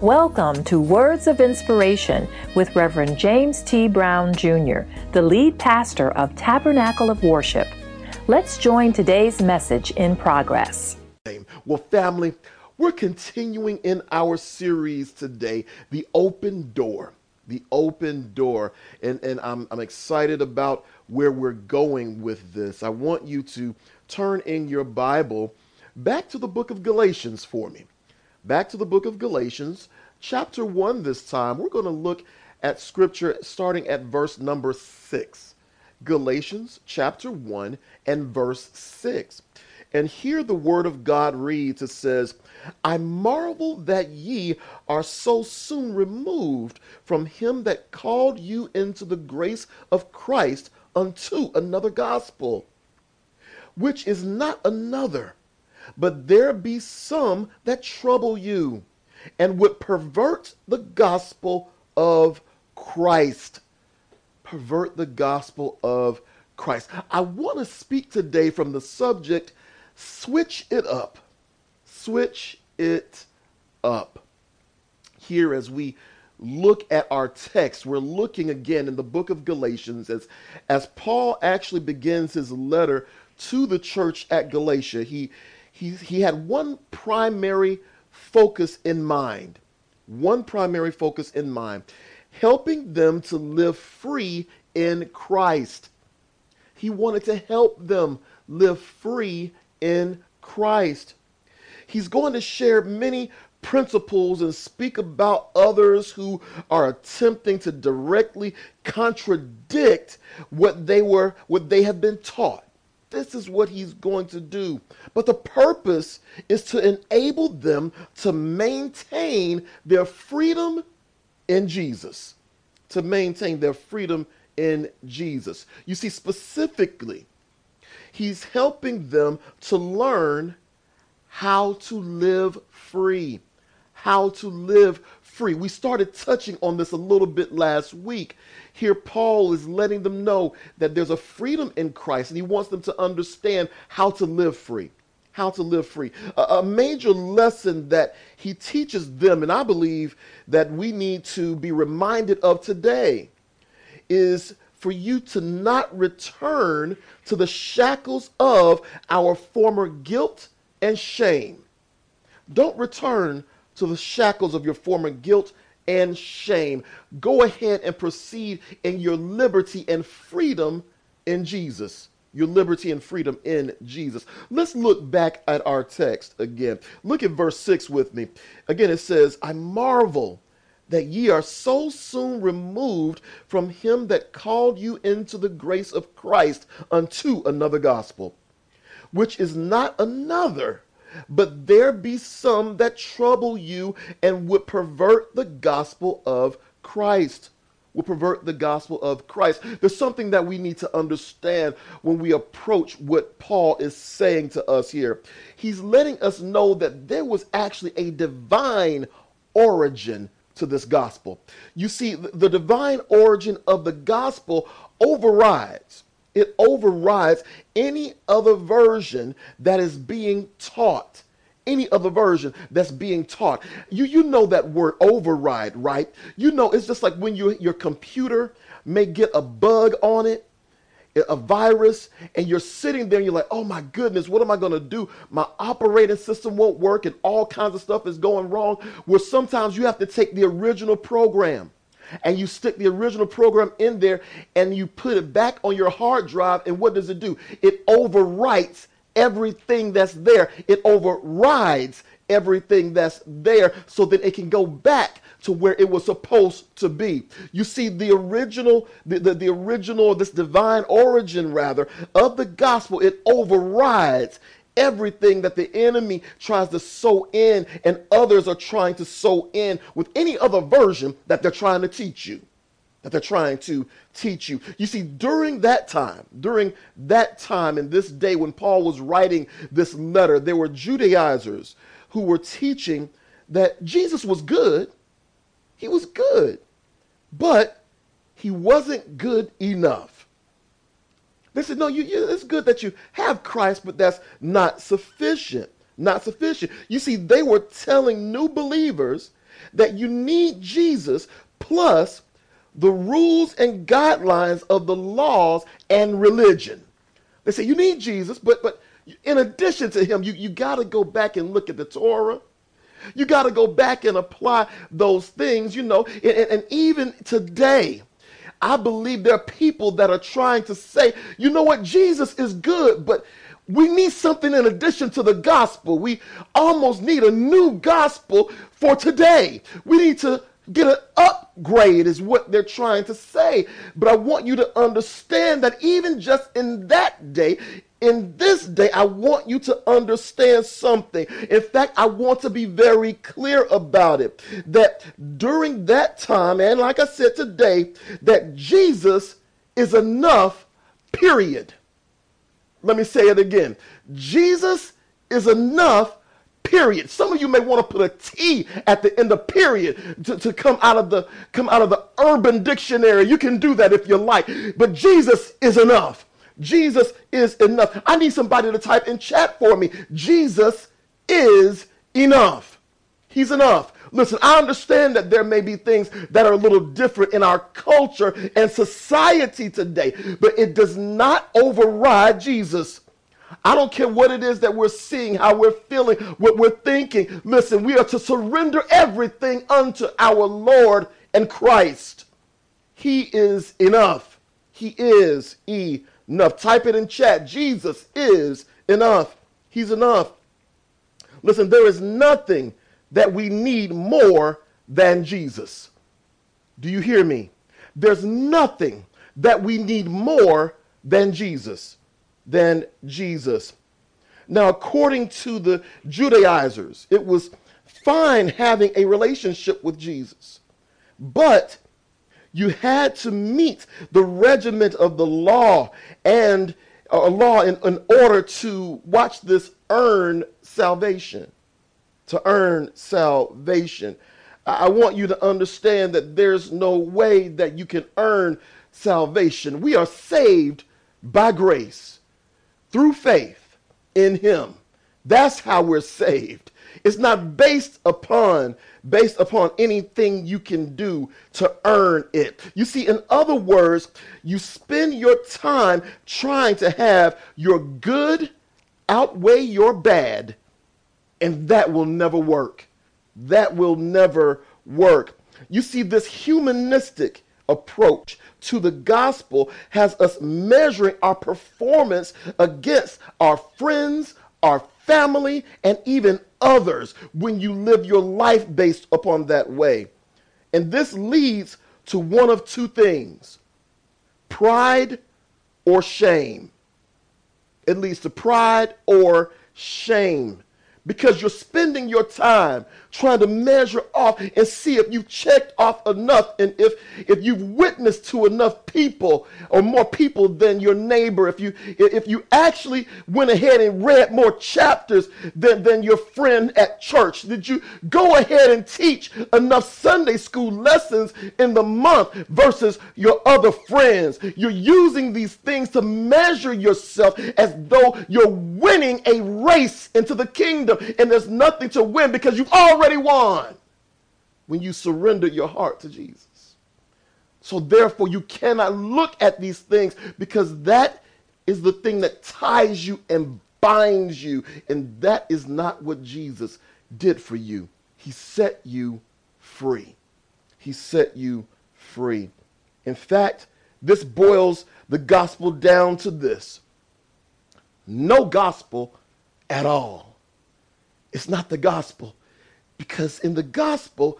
Welcome to Words of Inspiration with Reverend James T. Brown, Jr., the lead pastor of Tabernacle of Worship. Let's join today's message in progress. Well, family, we're continuing in our series today, The Open Door. The Open Door. And I'm excited about where we're going with this. I want you to turn in your Bible back to the book of Galatians for me. Back to the book of Galatians, chapter 1 this time. We're going to look at scripture starting at verse number 6. Galatians chapter 1 and verse 6. And here the word of God reads, it says, I marvel that ye are so soon removed from him that called you into the grace of Christ unto another gospel, which is not another. But there be some that trouble you and would pervert the gospel of Christ. Pervert the gospel of Christ. I want to speak today from the subject, switch it up. Switch it up. Here as we look at our text, we're looking again in the book of Galatians as Paul actually begins his letter to the church at Galatia. He had one primary focus in mind, helping them to live free in Christ. He wanted to help them live free in Christ. He's going to share many principles and speak about others who are attempting to directly contradict what they have been taught. This is what he's going to do. But the purpose is to enable them to maintain their freedom in Jesus. You see, specifically, he's helping them to learn how to live free. We started touching on this a little bit last week. Here, Paul is letting them know that there's a freedom in Christ, and he wants them to understand how to live free, A major lesson that he teaches them, and I believe that we need to be reminded of today, is for you to not return to the shackles of our former guilt and shame. Don't return to the shackles of your former guilt and shame. Go ahead and proceed in your liberty and freedom in Jesus. Let's look back at our text again. Look at verse 6 with me. Again, it says, I marvel that ye are so soon removed from him that called you into the grace of Christ unto another gospel, which is not another. But there be some that trouble you and would pervert the gospel of Christ. There's something that we need to understand when we approach what Paul is saying to us here. He's letting us know that there was actually a divine origin to this gospel. You see, the divine origin of the gospel overrides. It overrides any other version that is being taught, You know that word override, right? You know, it's just like when your computer may get a bug on it, a virus, and you're sitting there and you're like, oh my goodness, what am I going to do? My operating system won't work and all kinds of stuff is going wrong, where sometimes you have to take the original program. And you stick the original program in there and you put it back on your hard drive. And what does it do? It overwrites everything that's there. It overrides everything that's there so that it can go back to where it was supposed to be. You see, this divine origin rather of the gospel, it overrides everything that the enemy tries to sow in and others are trying to sow in with any other version that they're trying to teach you. You see, during that time in this day when Paul was writing this letter, there were Judaizers who were teaching that Jesus was good. He was good, but he wasn't good enough. They said, no, it's good that you have Christ, but that's not sufficient. You see, they were telling new believers that you need Jesus plus the rules and guidelines of the laws and religion. They say you need Jesus, but in addition to him, you got to go back and look at the Torah. You got to go back and apply those things, you know. And even today, I believe there are people that are trying to say, you know what, Jesus is good, but we need something in addition to the gospel. We almost need a new gospel for today. We need to get an upgrade is what they're trying to say. But I want you to understand that even just in that day, in this day, I want you to understand something. In fact, I want to be very clear about it, that during that time, and like I said today, that Jesus is enough, period. Let me say it again. Jesus is enough, period. Some of you may want to put a T at the end of period to come out of the Urban Dictionary. You can do that if you like. But Jesus is enough. Jesus is enough. I need somebody to type in chat for me. Jesus is enough. He's enough. Listen, I understand that there may be things that are a little different in our culture and society today, but it does not override Jesus. I don't care what it is that we're seeing, how we're feeling, what we're thinking. Listen, we are to surrender everything unto our Lord and Christ. He is enough. He is enough. Type it in chat. Jesus is enough. He's enough. Listen, there is nothing that we need more than Jesus. Do you hear me? There's nothing that we need more than Jesus. Now, according to the Judaizers, it was fine having a relationship with Jesus, but you had to meet the regiment of the law and law in order to, watch this, earn salvation. To earn salvation. I want you to understand that there's no way that you can earn salvation. We are saved by grace through faith in him. That's how we're saved. It's not based upon anything you can do to earn it. You see, in other words, you spend your time trying to have your good outweigh your bad. And that will never work. That will never work. You see, this humanistic approach to the gospel has us measuring our performance against our friends, our family, and even others when you live your life based upon that way. And this leads to one of two things: pride or shame. It leads to pride or shame. Because you're spending your time trying to measure off and see if you've checked off enough and if you've witnessed to enough people or more people than your neighbor, if you actually went ahead and read more chapters than your friend at church. Did you go ahead and teach enough Sunday school lessons in the month versus your other friends? You're using these things to measure yourself as though you're winning a race into the kingdom, and there's nothing to win because you've already won when you surrender your heart to Jesus. So therefore, you cannot look at these things because that is the thing that ties you and binds you, and that is not what Jesus did for you. He set you free. He set you free. In fact, this boils the gospel down to this: no gospel at all. It's not the gospel. Because in the gospel,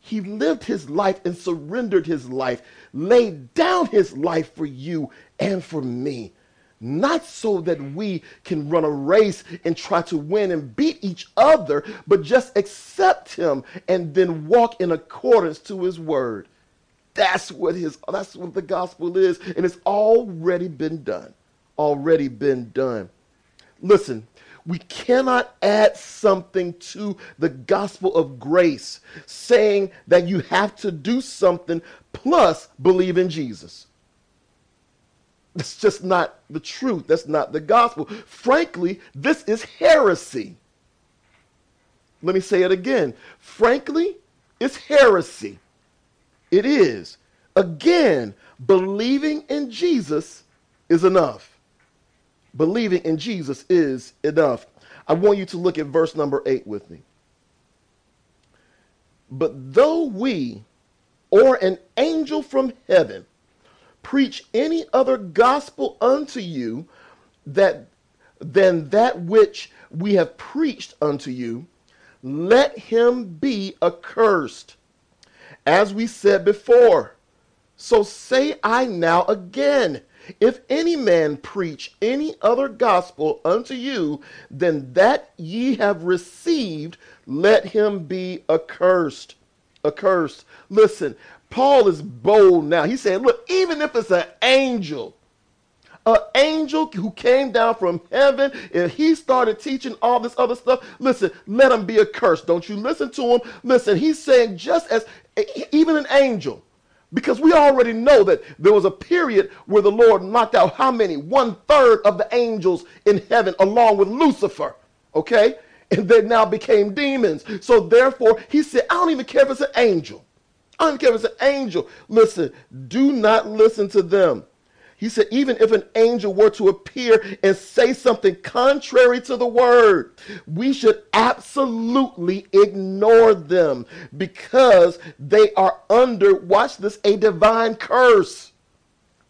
he lived his life and surrendered his life, laid down his life for you and for me, not so that we can run a race and try to win and beat each other, but just accept him and then walk in accordance to his word. That's what the gospel is, and it's already been done. Already been done. Listen. We cannot add something to the gospel of grace, saying that you have to do something plus believe in Jesus. That's just not the truth. That's not the gospel. Frankly, this is heresy. Let me say it again. Frankly, It's heresy. It is. Again, believing in Jesus is enough. Believing in Jesus is enough. I want you to look at verse number 8 with me. But though we or an angel from heaven preach any other gospel unto you than that which we have preached unto you, let him be accursed. As we said before, so say I now again, if any man preach any other gospel unto you than that ye have received, let him be accursed. Accursed. Listen, Paul is bold now. He said, look, even if it's an angel who came down from heaven, if he started teaching all this other stuff, listen, let him be accursed. Don't you listen to him. Listen, he's saying just as even an angel. Because we already know that there was a period where the Lord knocked out how many? 1/3 of the angels in heaven along with Lucifer, okay? And they now became demons. So therefore, he said, I don't even care if it's an angel. I don't care if it's an angel. Listen, do not listen to them. He said, even if an angel were to appear and say something contrary to the word, we should absolutely ignore them because they are under, watch this, a divine curse.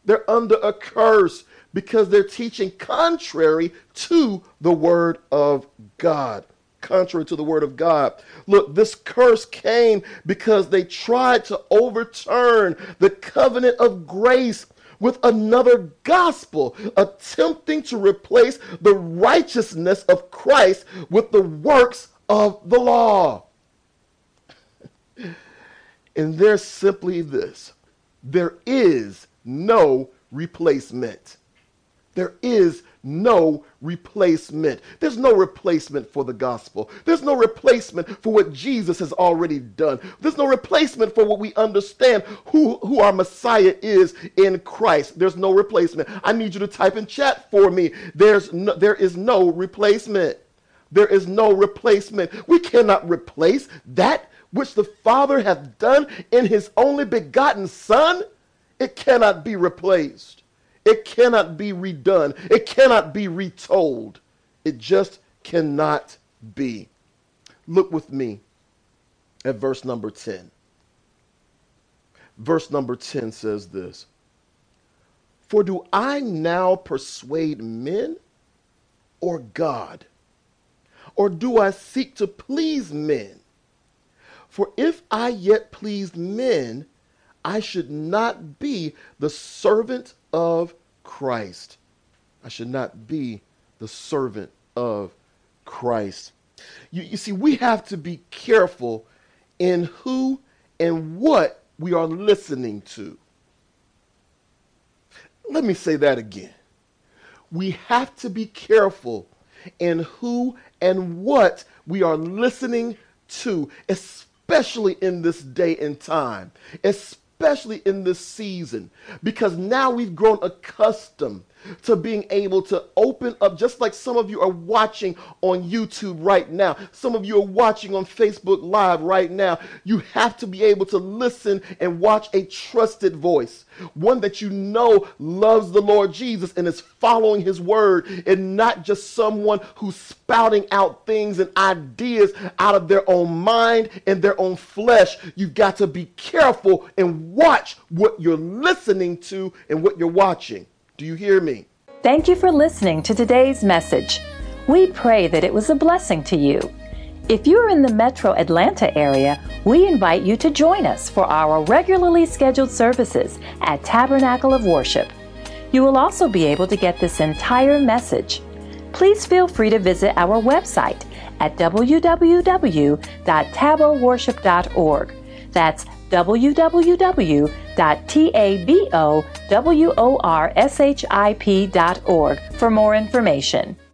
They're under a curse because they're teaching contrary to the word of God. Contrary to the word of God. Look, this curse came because they tried to overturn the covenant of grace with another gospel, attempting to replace the righteousness of Christ with the works of the law. And there's simply this. There is no replacement. There is no replacement. There's no replacement for the gospel. There's no replacement for what Jesus has already done. There's no replacement for what we understand who our Messiah is in Christ. There's no replacement. I need you to type in chat for me. There is no replacement. There is no replacement. We cannot replace that which the Father hath done in his only begotten Son. It cannot be replaced. It cannot be redone. It cannot be retold. It just cannot be. Look with me at verse number 10. Verse number 10 says this. For do I now persuade men or God? Or do I seek to please men? For if I yet pleased men, I should not be the servant of Christ. I should not be the servant of Christ. You see, we have to be careful in who and what we are listening to. Let me say that again. We have to be careful in who and what we are listening to, especially in this day and time, especially in this season, because now we've grown accustomed to being able to open up, just like some of you are watching on YouTube right now. Some of you are watching on Facebook Live right now. You have to be able to listen and watch a trusted voice, one that you know loves the Lord Jesus and is following his word, and not just someone who's spouting out things and ideas out of their own mind and their own flesh. You've got to be careful and watch what you're listening to and what you're watching. Do you hear me? Thank you for listening to today's message. We pray that it was a blessing to you. If you're in the Metro Atlanta area, we invite you to join us for our regularly scheduled services at Tabernacle of Worship. You will also be able to get this entire message. Please feel free to visit our website at www.taboworship.org. That's www.taboworship.org for more information.